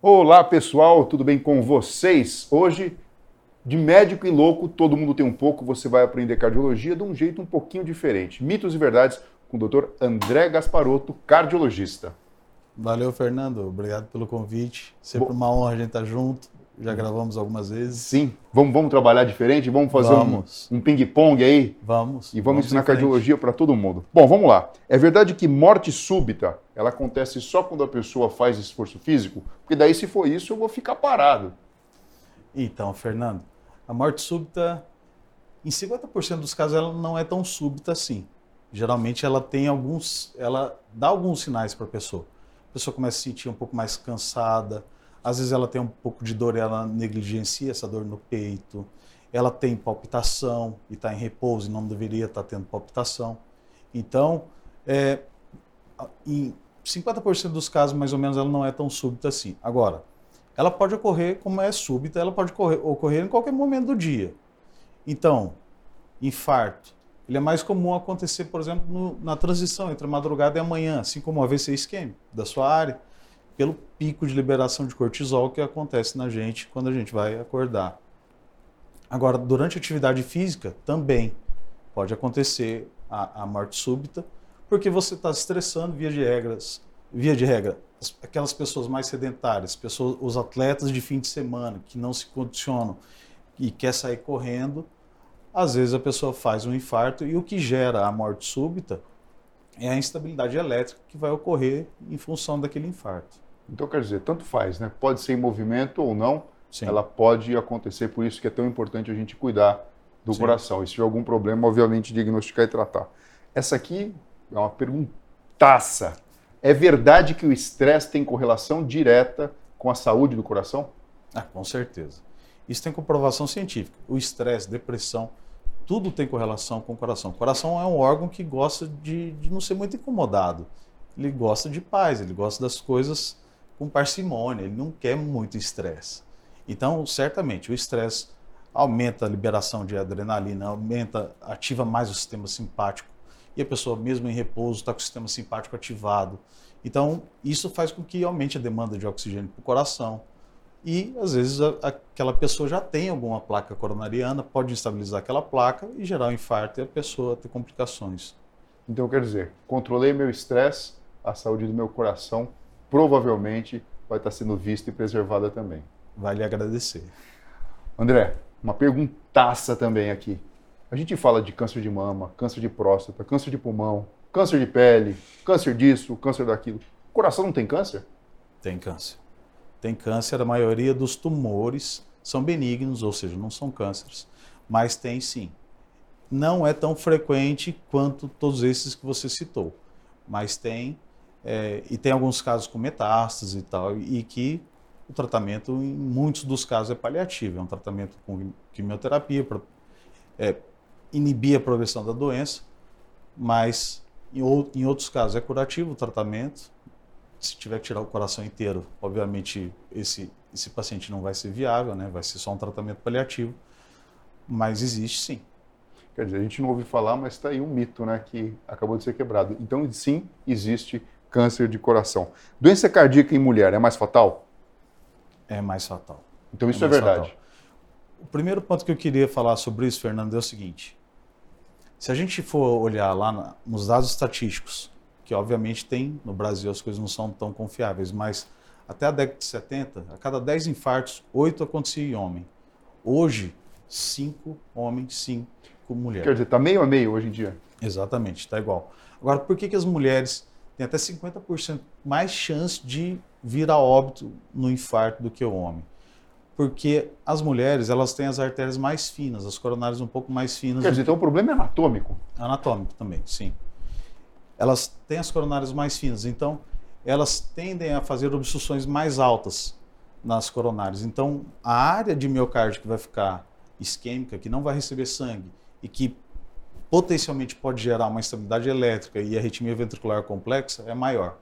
Olá pessoal, tudo bem com vocês? Hoje, de médico e louco, todo mundo tem um pouco, você vai aprender cardiologia de um jeito um pouquinho diferente. Mitos e verdades com o Dr. André Gasparotto, cardiologista. Valeu, Fernando. Obrigado pelo convite. Sempre uma honra a gente estar junto. Já gravamos algumas vezes. Sim. Vamos trabalhar diferente? Vamos fazer um ping-pong aí? Vamos. E vamos ensinar cardiologia para todo mundo. Bom, vamos lá. É verdade que morte súbita, ela acontece só quando a pessoa faz esforço físico? Porque daí, se for isso, eu vou ficar parado. Então, Fernando, a morte súbita, em 50% dos casos, ela não é tão súbita assim. Geralmente, ela dá alguns sinais para a pessoa. A pessoa começa a se sentir um pouco mais cansada, às vezes ela tem um pouco de dor e ela negligencia essa dor no peito, ela tem palpitação e está em repouso e não deveria estar tendo palpitação. Então, em 50% dos casos, mais ou menos, ela não é tão súbita assim. Agora, ela pode ocorrer, como é súbita, ela pode ocorrer em qualquer momento do dia. Então, infarto, ele é mais comum acontecer, por exemplo, na transição entre a madrugada e a manhã, assim como o AVC isquêmico da sua área, pelo pico de liberação de cortisol que acontece na gente quando a gente vai acordar. Agora, durante a atividade física, também pode acontecer a morte súbita, porque você está estressando via de regra, aquelas pessoas mais sedentárias, os atletas de fim de semana que não se condicionam e quer sair correndo. Às vezes a pessoa faz um infarto e o que gera a morte súbita é a instabilidade elétrica que vai ocorrer em função daquele infarto. Então, quer dizer, tanto faz, né? Pode ser em movimento ou não, sim, ela pode acontecer, por isso que é tão importante a gente cuidar do, sim, coração. E se tiver algum problema, obviamente, diagnosticar e tratar. Essa aqui é uma perguntaça. É verdade que o estresse tem correlação direta com a saúde do coração? Ah, com certeza. Isso tem comprovação científica. O estresse, depressão, tudo tem correlação com o coração. O coração é um órgão que gosta de não ser muito incomodado. Ele gosta de paz, ele gosta das coisas com parcimônia, ele não quer muito estresse. Então, certamente, o estresse aumenta a liberação de adrenalina, ativa mais o sistema simpático. E a pessoa, mesmo em repouso, está com o sistema simpático ativado. Então, isso faz com que aumente a demanda de oxigênio para o coração. E, às vezes, aquela pessoa já tem alguma placa coronariana, pode instabilizar aquela placa e gerar um infarto e a pessoa ter complicações. Então, quer dizer, controlei meu estresse, a saúde do meu coração provavelmente vai estar sendo vista e preservada também. Vai lhe agradecer. André, uma perguntaça também aqui. A gente fala de câncer de mama, câncer de próstata, câncer de pulmão, câncer de pele, câncer disso, câncer daquilo. O coração não tem câncer? Tem câncer. Tem câncer, a maioria dos tumores são benignos, ou seja, não são cânceres, mas tem sim. Não é tão frequente quanto todos esses que você citou, mas tem, e tem alguns casos com metástase e tal, e que o tratamento, em muitos dos casos, é paliativo, é um tratamento com quimioterapia para inibir a progressão da doença, mas em outros casos é curativo o tratamento. Se tiver que tirar o coração inteiro, obviamente esse paciente não vai ser viável, né? Vai ser só um tratamento paliativo, mas existe sim. Quer dizer, a gente não ouve falar, mas está aí um mito, né, que acabou de ser quebrado. Então, sim, existe câncer de coração. Doença cardíaca em mulher é mais fatal? É mais fatal. Então isso é verdade. Fatal. O primeiro ponto que eu queria falar sobre isso, Fernando, é o seguinte. Se a gente for olhar lá nos dados estatísticos, que obviamente tem, no Brasil as coisas não são tão confiáveis, mas até a década de 70, a cada 10 infartos, 8 acontecia em homem. Hoje, 5 homens, 5 mulheres. Quer dizer, está meio a meio hoje em dia? Exatamente, está igual. Agora, por que as mulheres têm até 50% mais chance de vir a óbito no infarto do que o homem? Porque as mulheres, elas têm as artérias mais finas, as coronárias um pouco mais finas. Quer dizer, então o problema é anatômico? Anatômico também, sim. Elas têm as coronárias mais finas, então elas tendem a fazer obstruções mais altas nas coronárias. Então, a área de miocárdio que vai ficar isquêmica, que não vai receber sangue e que potencialmente pode gerar uma instabilidade elétrica e arritmia ventricular complexa é maior.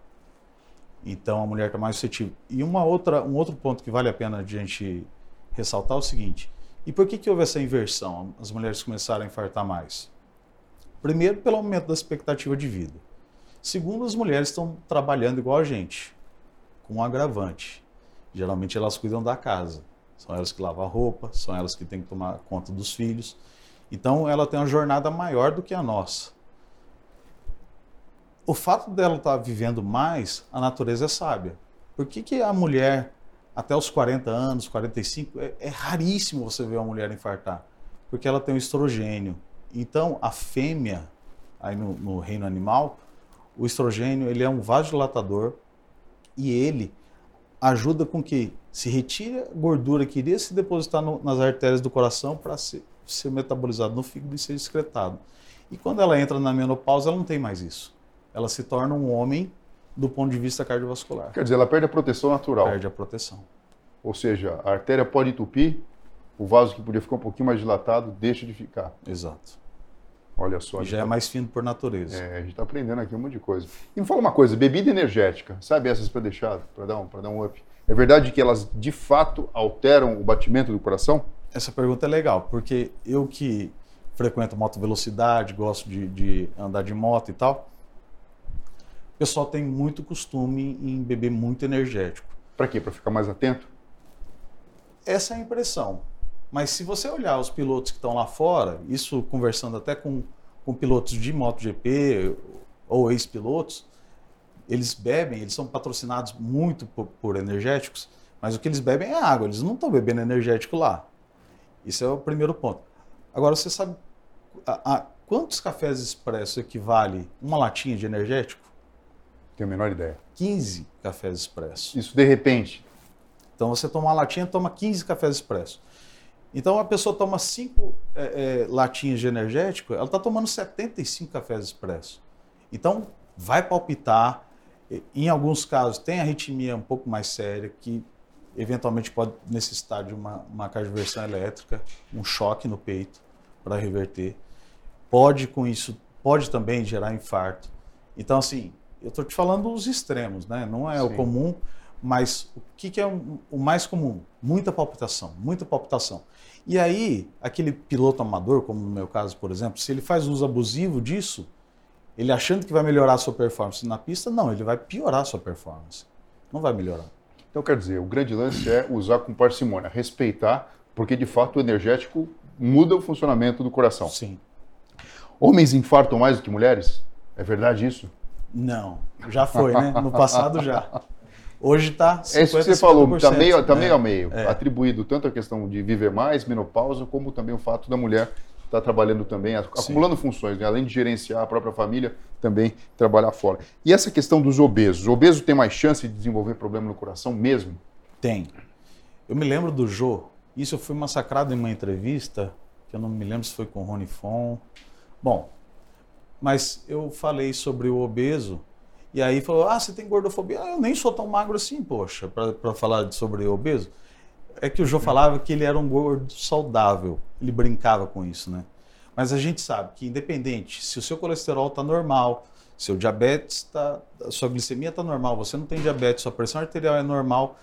Então, a mulher está mais suscetível. E um outro ponto que vale a pena a gente ressaltar é o seguinte. E por que houve essa inversão? As mulheres começaram a infartar mais. Primeiro, pelo aumento da expectativa de vida. Segundo, as mulheres estão trabalhando igual a gente, com um agravante. geralmente elas cuidam da casa. São elas que lavam a roupa, são elas que têm que tomar conta dos filhos. Então, ela tem uma jornada maior do que a nossa. O fato dela estar vivendo mais, a natureza é sábia. Por que que a mulher, até os 40 anos, 45, é raríssimo você ver uma mulher infartar? Porque ela tem um estrogênio. Então, a fêmea, aí no reino animal, o estrogênio ele é um vasodilatador e ele ajuda com que se retire a gordura que iria se depositar nas artérias do coração para ser metabolizado no fígado e ser excretado. E quando ela entra na menopausa, ela não tem mais isso. Ela se torna um homem do ponto de vista cardiovascular. Quer dizer, ela perde a proteção natural. Perde a proteção. Ou seja, a artéria pode entupir, o vaso que podia ficar um pouquinho mais dilatado deixa de ficar. Exato. Olha só. E já é mais fino por natureza. É, a gente está aprendendo aqui um monte de coisa. E me fala uma coisa, bebida energética, sabe essas para deixar, para dar um up? É verdade que elas de fato alteram o batimento do coração? Essa pergunta é legal, porque eu que frequento moto velocidade, gosto de andar de moto e tal, o pessoal tem muito costume em beber muito energético. Para quê? Para ficar mais atento? Essa é a impressão. Mas se você olhar os pilotos que estão lá fora, isso conversando até com pilotos de MotoGP ou ex-pilotos, eles bebem, eles são patrocinados muito por energéticos, mas o que eles bebem é água, eles não estão bebendo energético lá. Isso é o primeiro ponto. Agora, você sabe quantos cafés expressos equivale uma latinha de energético? Tenho a menor ideia. 15 cafés expressos. Isso de repente. Então você toma uma latinha, toma 15 cafés expressos. Então a pessoa toma 5 latinhas de energético, ela está tomando 75 cafés expressos. Então vai palpitar. Em alguns casos tem arritmia um pouco mais séria, que eventualmente pode necessitar de uma cardioversão elétrica, um choque no peito para reverter. Pode também gerar infarto. Então assim, eu estou te falando os extremos, né? Não é Sim. o comum, mas o que é o mais comum? Muita palpitação, muita palpitação. E aí, aquele piloto amador, como no meu caso, por exemplo, se ele faz uso abusivo disso, ele achando que vai melhorar a sua performance na pista, não, ele vai piorar a sua performance, não vai melhorar. Então, quer dizer, o grande lance é usar com parcimônia, respeitar, porque de fato o energético muda o funcionamento do coração. Sim. Homens infartam mais do que mulheres? É verdade isso? Não, já foi, né? No passado já. Hoje está 50%. É isso que você falou, está meio, né? Meio a meio. É. Atribuído tanto a questão de viver mais, menopausa, como também o fato da mulher estar trabalhando também, acumulando Sim. funções, né? Além de gerenciar a própria família, também trabalhar fora. E essa questão dos obesos? O obeso tem mais chance de desenvolver problema no coração mesmo? Tem. Eu me lembro do Jô. Isso eu fui massacrado em uma entrevista, que eu não me lembro se foi com o Rony Fon. Bom... Mas eu falei sobre o obeso, e aí falou, você tem gordofobia? Eu nem sou tão magro assim, poxa, para falar sobre o obeso. É que o Jô falava que ele era um gordo saudável, ele brincava com isso, né? Mas a gente sabe que independente, se o seu colesterol está normal, seu diabetes está, sua glicemia está normal, você não tem diabetes, sua pressão arterial é normal,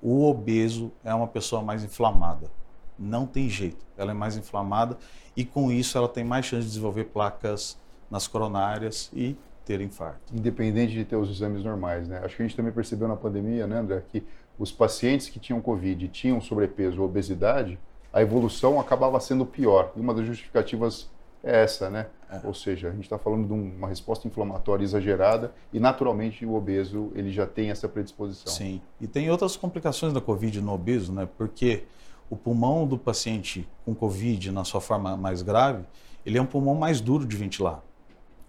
o obeso é uma pessoa mais inflamada. Não tem jeito, ela é mais inflamada e com isso ela tem mais chance de desenvolver placas nas coronárias e ter infarto. Independente de ter os exames normais, né? Acho que a gente também percebeu na pandemia, né, André, que os pacientes que tinham Covid, tinham sobrepeso ou obesidade, a evolução acabava sendo pior. E uma das justificativas é essa, né? É. Ou seja, a gente está falando de uma resposta inflamatória exagerada e, naturalmente, o obeso ele já tem essa predisposição. Sim. E tem outras complicações da Covid no obeso, né? Porque o pulmão do paciente com Covid, na sua forma mais grave, ele é um pulmão mais duro de ventilar.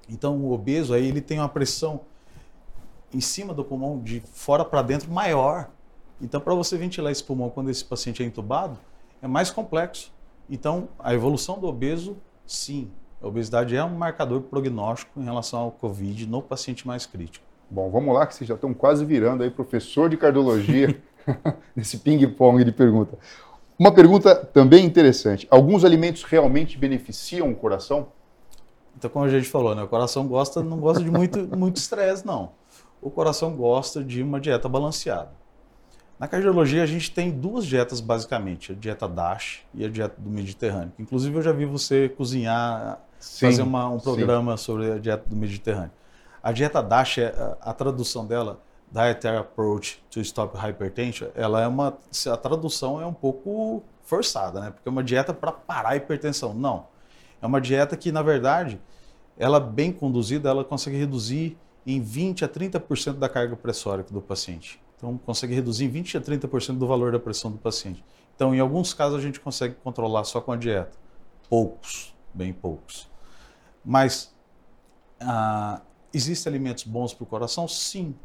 Então, o obeso, aí, ele tem uma pressão em cima do pulmão, de fora para dentro, maior. Então, para você ventilar esse pulmão quando esse paciente é entubado, é mais complexo. Então, a evolução do obeso, sim. A obesidade é um marcador prognóstico em relação ao COVID no paciente mais crítico. Bom, vamos lá, que vocês já estão quase virando aí professor de cardiologia nesse ping-pong de pergunta. Uma pergunta também interessante. Alguns alimentos realmente beneficiam o coração? Então, como a gente falou, né, o coração não gosta de muito estresse, não. O coração gosta de uma dieta balanceada. Na cardiologia, a gente tem duas dietas, basicamente. A dieta DASH e a dieta do Mediterrâneo. Inclusive, eu já vi você cozinhar, sim, fazer um programa sobre a dieta do Mediterrâneo. A dieta DASH, a tradução dela Dietary Approach to Stop Hypertension, ela é uma, a tradução é um pouco forçada, né? Porque é uma dieta para parar a hipertensão. Não, é uma dieta que, na verdade, ela bem conduzida, ela consegue reduzir em 20 a 30% da carga pressórica do paciente. Então, consegue reduzir em 20 a 30% do valor da pressão do paciente. Então, em alguns casos, a gente consegue controlar só com a dieta. Poucos, bem poucos. Mas, existem alimentos bons para o coração? Sim,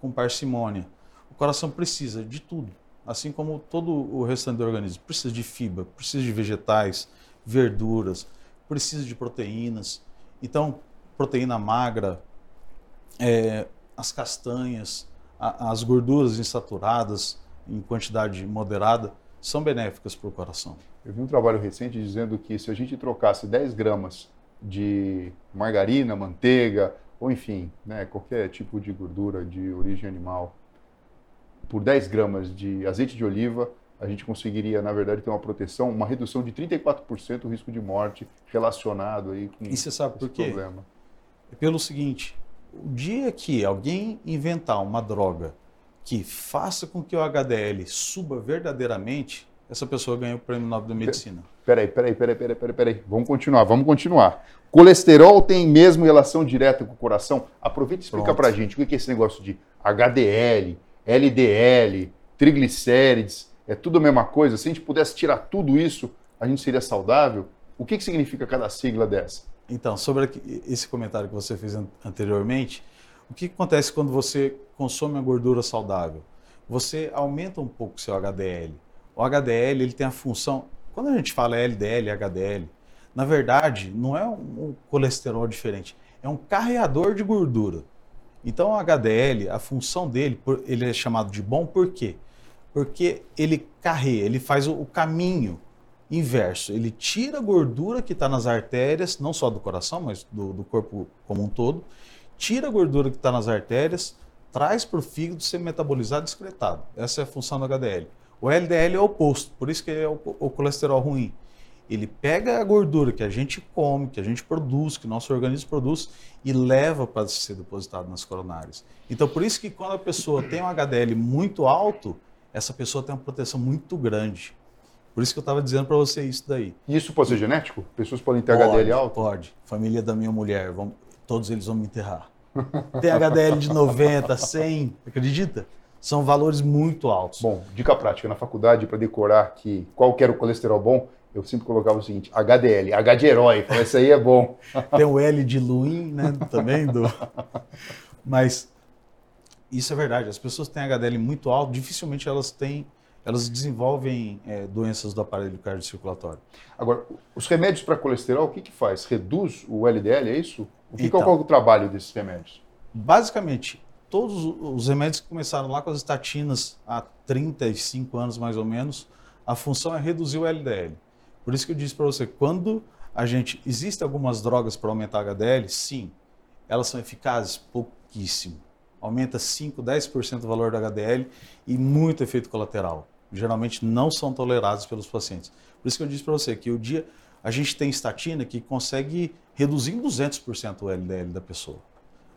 com parcimônia. O coração precisa de tudo, assim como todo o restante do organismo. Precisa de fibra, precisa de vegetais, verduras, precisa de proteínas. Então, proteína magra, as castanhas, as gorduras insaturadas em quantidade moderada são benéficas para o coração. Eu vi um trabalho recente dizendo que se a gente trocasse 10 gramas de margarina, manteiga, ou enfim, né, qualquer tipo de gordura de origem animal, por 10 gramas de azeite de oliva, a gente conseguiria, na verdade, ter uma proteção, uma redução de 34% do risco de morte relacionado aí com esse problema. E você sabe por quê? É pelo seguinte: o dia que alguém inventar uma droga que faça com que o HDL suba verdadeiramente, essa pessoa ganha o Prêmio Nobel da Medicina. Peraí. Vamos continuar. Colesterol tem mesmo relação direta com o coração? Aproveita e explica pra gente o que é esse negócio de HDL, LDL, triglicérides, é tudo a mesma coisa? Se a gente pudesse tirar tudo isso, a gente seria saudável? O que significa cada sigla dessa? Então, sobre esse comentário que você fez anteriormente, o que acontece quando você consome a gordura saudável? Você aumenta um pouco o seu HDL. O HDL, ele tem a função... Quando a gente fala LDL, HDL, na verdade, não é um colesterol diferente, é um carreador de gordura. Então, o HDL, a função dele, ele é chamado de bom por quê? Porque ele carrega, ele faz o caminho inverso. Ele tira a gordura que está nas artérias, não só do coração, mas do corpo como um todo, tira a gordura que está nas artérias, traz para o fígado ser metabolizado e excretado. Essa é a função do HDL. O LDL é o oposto, por isso que é o colesterol ruim. Ele pega a gordura que a gente come, que a gente produz, que o nosso organismo produz e leva para ser depositado nas coronárias. Então, por isso que quando a pessoa tem um HDL muito alto, essa pessoa tem uma proteção muito grande. Por isso que eu estava dizendo para você isso daí. Isso pode ser genético? Pessoas podem ter HDL alto? Pode. Família da minha mulher, todos eles vão me enterrar. Tem HDL de 90, 100, acredita? São valores muito altos. Bom, dica prática. Na faculdade, para decorar que qual era o colesterol bom, eu sempre colocava o seguinte, HDL, H de herói. Falei, esse aí é bom. Tem o L de Luim, né? Também. Mas isso é verdade. As pessoas que têm HDL muito alto, dificilmente elas desenvolvem doenças do aparelho cardiocirculatório. Agora, os remédios para colesterol, o que faz? Reduz o LDL, é isso? Qual é o trabalho desses remédios? Basicamente, todos os remédios que começaram lá com as estatinas há 35 anos, mais ou menos, a função é reduzir o LDL. Por isso que eu disse para você, existem algumas drogas para aumentar HDL? Sim. Elas são eficazes? Pouquíssimo. Aumenta 5, 10% o valor do HDL e muito efeito colateral. Geralmente não são tolerados pelos pacientes. Por isso que eu disse para você que a gente tem estatina que consegue reduzir em 200% o LDL da pessoa.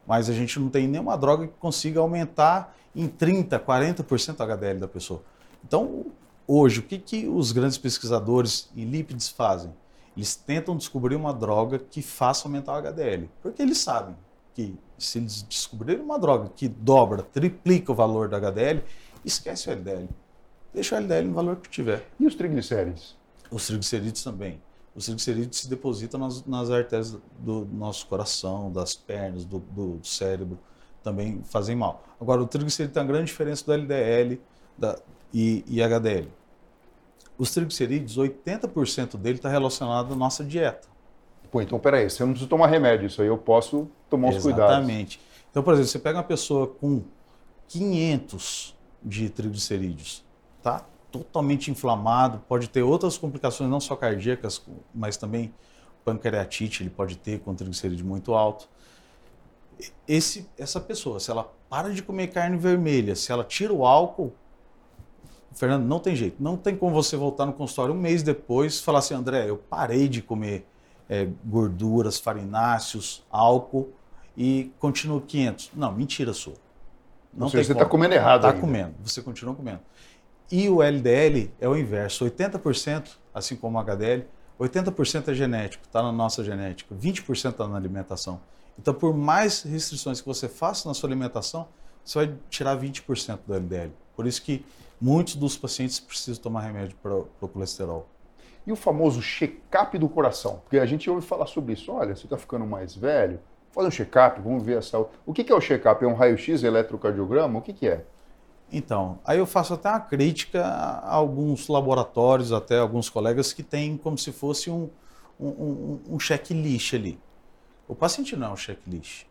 Mas a gente não tem nenhuma droga que consiga aumentar em 30%, 40% o HDL da pessoa. Então, hoje, o que os grandes pesquisadores em lípides fazem? Eles tentam descobrir uma droga que faça aumentar o HDL, porque eles sabem que se eles descobrirem uma droga que dobra, triplica o valor do HDL, esquece o LDL. Deixa o LDL no valor que tiver. E os triglicérides? Os triglicérides também. Os triglicérides se depositam nas artérias do nosso coração, das pernas, do cérebro, também fazem mal. Agora, o triglicéride tem uma grande diferença do LDL e HDL. Os triglicérides, 80% dele está relacionado à nossa dieta. Pô, então peraí, você não precisa tomar remédio, isso aí eu posso tomar os cuidados. Exatamente. Então, por exemplo, você pega uma pessoa com 500 de triglicerídeos, tá? Totalmente inflamado, pode ter outras complicações, não só cardíacas, mas também pancreatite, ele pode ter com triglicerídeo muito alto. Essa pessoa, se ela para de comer carne vermelha, se ela tira o álcool, Fernando, não tem jeito, não tem como você voltar no consultório um mês depois e falar assim, André, eu parei de comer gorduras, farináceos, álcool e continuo 500. Não, mentira sua. Não tem, você está comendo errado. Está comendo, você continua comendo. E o LDL é o inverso, 80%, assim como o HDL, 80% é genético, está na nossa genética, 20% está na alimentação. Então, por mais restrições que você faça na sua alimentação, você vai tirar 20% do LDL. Por isso que muitos dos pacientes precisam tomar remédio para o colesterol. E o famoso check-up do coração? Porque a gente ouve falar sobre isso. Olha, você está ficando mais velho, faz um check-up, vamos ver a saúde. O que é o check-up? É um raio-x, eletrocardiograma? O que é? Então, aí eu faço até uma crítica a alguns laboratórios, até alguns colegas que têm como se fosse um checklist ali. O paciente não é um checklist.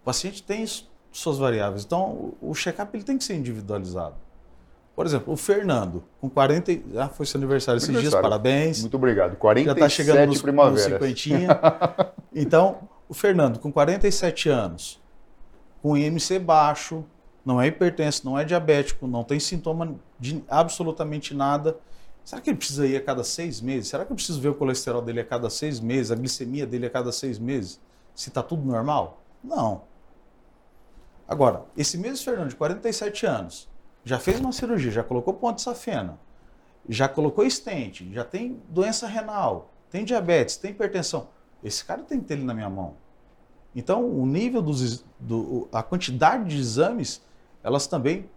O paciente tem suas variáveis. Então, o check-up ele tem que ser individualizado. Por exemplo, o Fernando, com 40... Ah, foi seu aniversário esses dias, parabéns. Muito obrigado. 47 primaveras. Já está chegando nos 50. Então, o Fernando, com 47 anos, com IMC baixo, não é hipertenso, não é diabético, não tem sintoma de absolutamente nada. Será que ele precisa ir a cada 6 meses? Será que eu preciso ver o colesterol dele a cada 6 meses, a glicemia dele a cada 6 meses? Se está tudo normal? Não. Agora, esse mesmo Fernando, de 47 anos, já fez uma cirurgia, já colocou ponte de safena, já colocou estente, já tem doença renal, tem diabetes, tem hipertensão. Esse cara tem que ter ele na minha mão. Então, o nível a quantidade de exames, elas também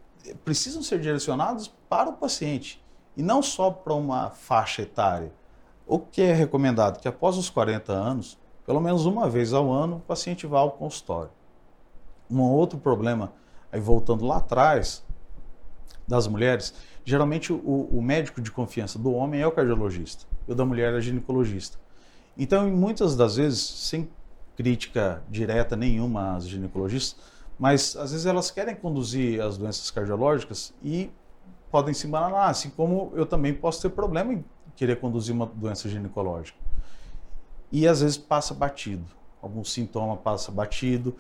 precisam ser direcionadas para o paciente e não só para uma faixa etária. O que é recomendado? Que após os 40 anos, pelo menos uma vez ao ano, o paciente vá ao consultório. Um outro problema, aí voltando lá atrás, das mulheres, geralmente o médico de confiança do homem é o cardiologista, e o da mulher é o ginecologista. Então, muitas das vezes, sem crítica direta nenhuma às ginecologistas, mas às vezes elas querem conduzir as doenças cardiológicas e podem se embananar, assim como eu também posso ter problema em querer conduzir uma doença ginecológica. E às vezes passa batido, algum sintoma passa batido,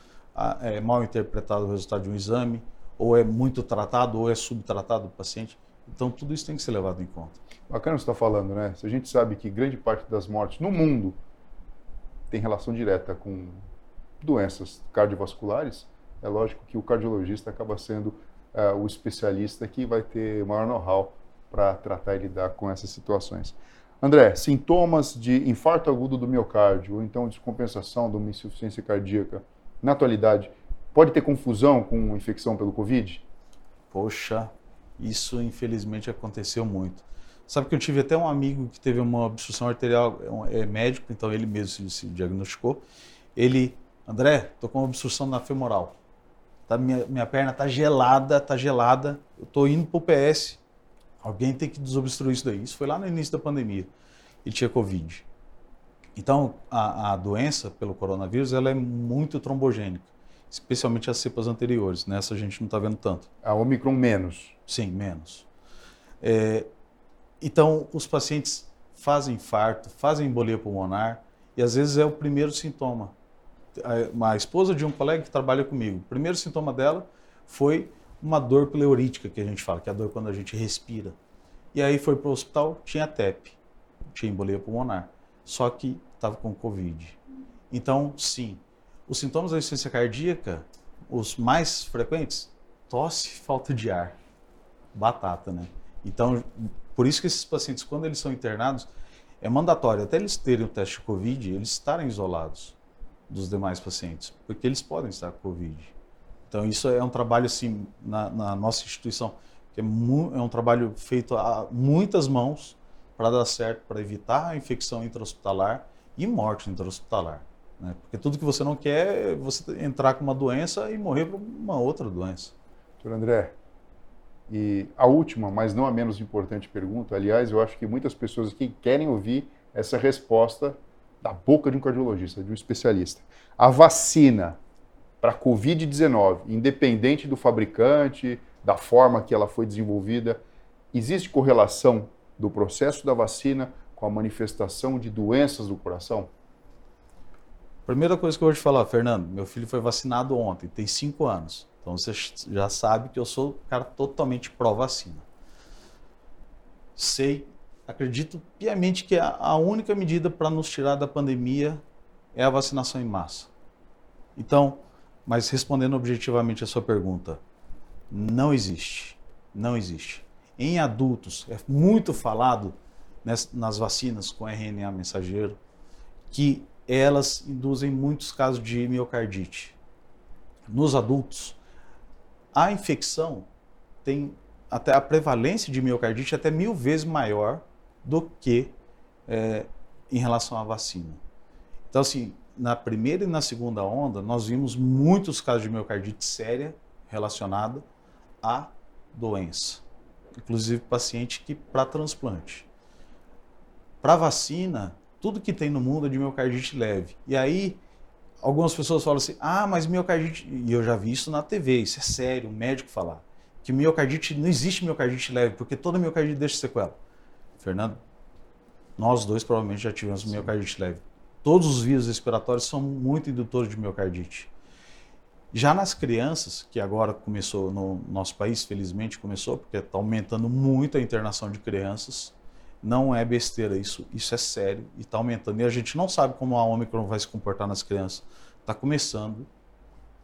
é mal interpretado o resultado de um exame, ou é muito tratado, ou é subtratado o paciente. Então, tudo isso tem que ser levado em conta. Bacana você está falando, né? Se a gente sabe que grande parte das mortes no mundo tem relação direta com doenças cardiovasculares, é lógico que o cardiologista acaba sendo o especialista que vai ter maior know-how para tratar e lidar com essas situações. André, sintomas de infarto agudo do miocárdio, ou então descompensação de uma insuficiência cardíaca, na atualidade, pode ter confusão com infecção pelo COVID? Poxa, isso infelizmente aconteceu muito. Sabe que eu tive até um amigo que teve uma obstrução arterial, é médico, então ele mesmo se diagnosticou. Ele, André, tô com uma obstrução na femoral. Tá, minha perna tá gelada, eu tô indo pro PS, alguém tem que desobstruir isso daí. Isso foi lá no início da pandemia, ele tinha COVID. Então, a doença pelo coronavírus, ela é muito trombogênica. Especialmente as cepas anteriores, nessa a gente não está vendo tanto. A Omicron menos? Sim, menos. Então, os pacientes fazem infarto, fazem embolia pulmonar e às vezes é o primeiro sintoma. A esposa de um colega que trabalha comigo, o primeiro sintoma dela foi uma dor pleurítica, que a gente fala, que é a dor quando a gente respira. E aí foi para o hospital, tinha TEP, tinha embolia pulmonar, só que estava com Covid. Então, sim. Os sintomas da insuficiência cardíaca, os mais frequentes, tosse, falta de ar, batata, né? Então, por isso que esses pacientes, quando eles são internados, é mandatório, até eles terem o teste de COVID, eles estarem isolados dos demais pacientes, porque eles podem estar com COVID. Então, isso é um trabalho, assim, na nossa instituição, que é um trabalho feito a muitas mãos para dar certo, para evitar a infecção intra-hospitalar e morte intra-hospitalar. Porque tudo que você não quer é você entrar com uma doença e morrer por uma outra doença. Dr. André, e a última, mas não a menos importante pergunta, aliás, eu acho que muitas pessoas aqui querem ouvir essa resposta da boca de um cardiologista, de um especialista. A vacina para a Covid-19, independente do fabricante, da forma que ela foi desenvolvida, existe correlação do processo da vacina com a manifestação de doenças do coração? Primeira coisa que eu vou te falar, Fernando, meu filho foi vacinado ontem, tem 5 anos. Então você já sabe que eu sou um cara totalmente pró-vacina. Sei, acredito piamente que a única medida para nos tirar da pandemia é a vacinação em massa. Então, mas respondendo objetivamente a sua pergunta, Não existe. Não existe. Em adultos, é muito falado nas vacinas com RNA mensageiro que elas induzem muitos casos de miocardite. Nos adultos, a infecção tem até a prevalência de miocardite até 1000 vezes maior do que em relação à vacina. Então, assim, na primeira e na segunda onda, nós vimos muitos casos de miocardite séria relacionada à doença, inclusive paciente que para transplante. Para vacina, tudo que tem no mundo é de miocardite leve. E aí, algumas pessoas falam assim, ah, mas miocardite... E eu já vi isso na TV, isso é sério, um médico falar. Que miocardite, não existe miocardite leve, porque toda miocardite deixa sequela. Fernando, nós dois provavelmente já tivemos miocardite leve. Todos os vírus respiratórios são muito indutores de miocardite. Já nas crianças, que agora começou no nosso país, felizmente começou, porque está aumentando muito a internação de crianças, não é besteira isso, isso é sério e está aumentando. E a gente não sabe como a Omicron vai se comportar nas crianças. Está começando.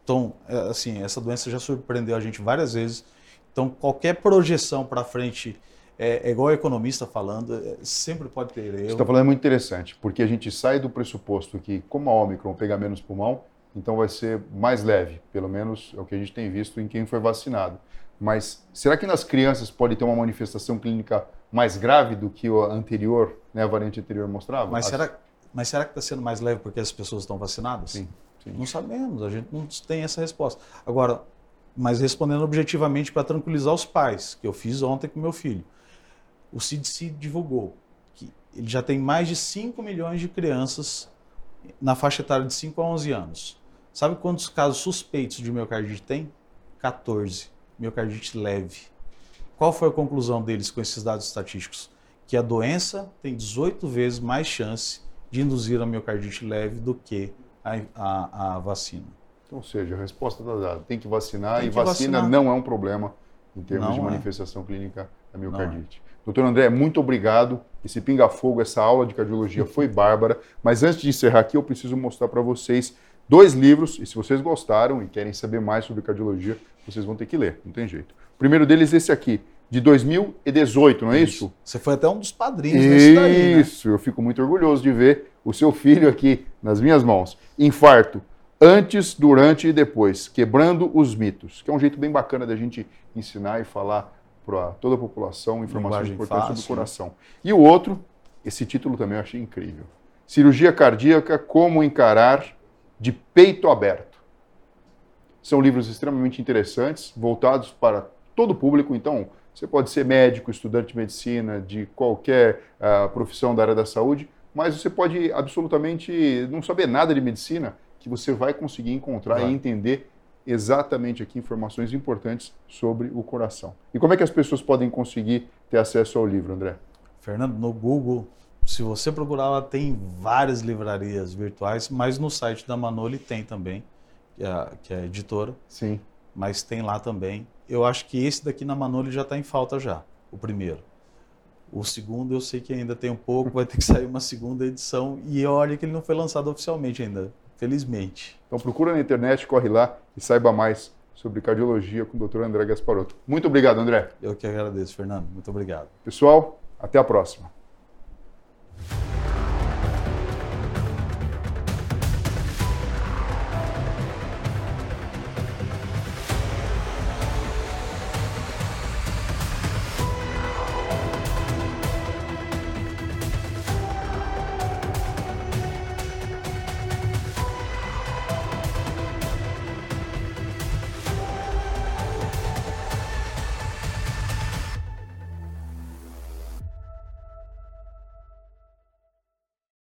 Então, assim, essa doença já surpreendeu a gente várias vezes. Então, qualquer projeção para frente... É igual o economista falando, sempre pode ter erro. Você está falando muito interessante, porque a gente sai do pressuposto que, como a Omicron pega menos pulmão, então vai ser mais leve, pelo menos é o que a gente tem visto em quem foi vacinado. Mas será que nas crianças pode ter uma manifestação clínica mais grave do que a anterior, né, a variante anterior mostrava? Mas será que está sendo mais leve porque as pessoas estão vacinadas? Sim. Não sabemos, a gente não tem essa resposta. Agora, mas respondendo objetivamente para tranquilizar os pais, que eu fiz ontem com meu filho, o CDC divulgou que ele já tem mais de 5 milhões de crianças na faixa etária de 5 a 11 anos. Sabe quantos casos suspeitos de miocardite tem? 14. Miocardite leve. Qual foi a conclusão deles com esses dados estatísticos? Que a doença tem 18 vezes mais chance de induzir a miocardite leve do que a vacina. Ou seja, a resposta está dada. Tem que vacinar e vacina não é um problema em termos de manifestação clínica da miocardite. Doutor André, muito obrigado. Esse pinga-fogo, essa aula de cardiologia foi bárbara. Mas antes de encerrar aqui, eu preciso mostrar para vocês 2 livros. E se vocês gostaram e querem saber mais sobre cardiologia, vocês vão ter que ler. Não tem jeito. O primeiro deles é esse aqui, de 2018, não é isso? Você foi até um dos padrinhos desse daí, né? Isso. Eu fico muito orgulhoso de ver o seu filho aqui nas minhas mãos. Infarto. Antes, durante e depois. Quebrando os mitos. Que é um jeito bem bacana da gente ensinar e falar para toda a população, informações importantes sobre o coração. E o outro, esse título também eu achei incrível. Cirurgia Cardíaca, Como Encarar de Peito Aberto. São livros extremamente interessantes, voltados para todo o público. Então, você pode ser médico, estudante de medicina, de qualquer profissão da área da saúde, mas você pode absolutamente não saber nada de medicina, que você vai conseguir encontrar e entender exatamente aqui informações importantes sobre o coração. E como é que as pessoas podem conseguir ter acesso ao livro, André? Fernando, no Google, se você procurar, ela tem várias livrarias virtuais, mas no site da Manole tem também, que é a editora. Sim. Mas tem lá também. Eu acho que esse daqui na Manole já está em falta já, o primeiro. O segundo eu sei que ainda tem um pouco, vai ter que sair uma segunda edição. E olha que ele não foi lançado oficialmente ainda. Felizmente. Então procura na internet, corre lá e saiba mais sobre cardiologia com o Dr. André Gasparotto. Muito obrigado, André. Eu que agradeço, Fernando. Muito obrigado. Pessoal, até a próxima.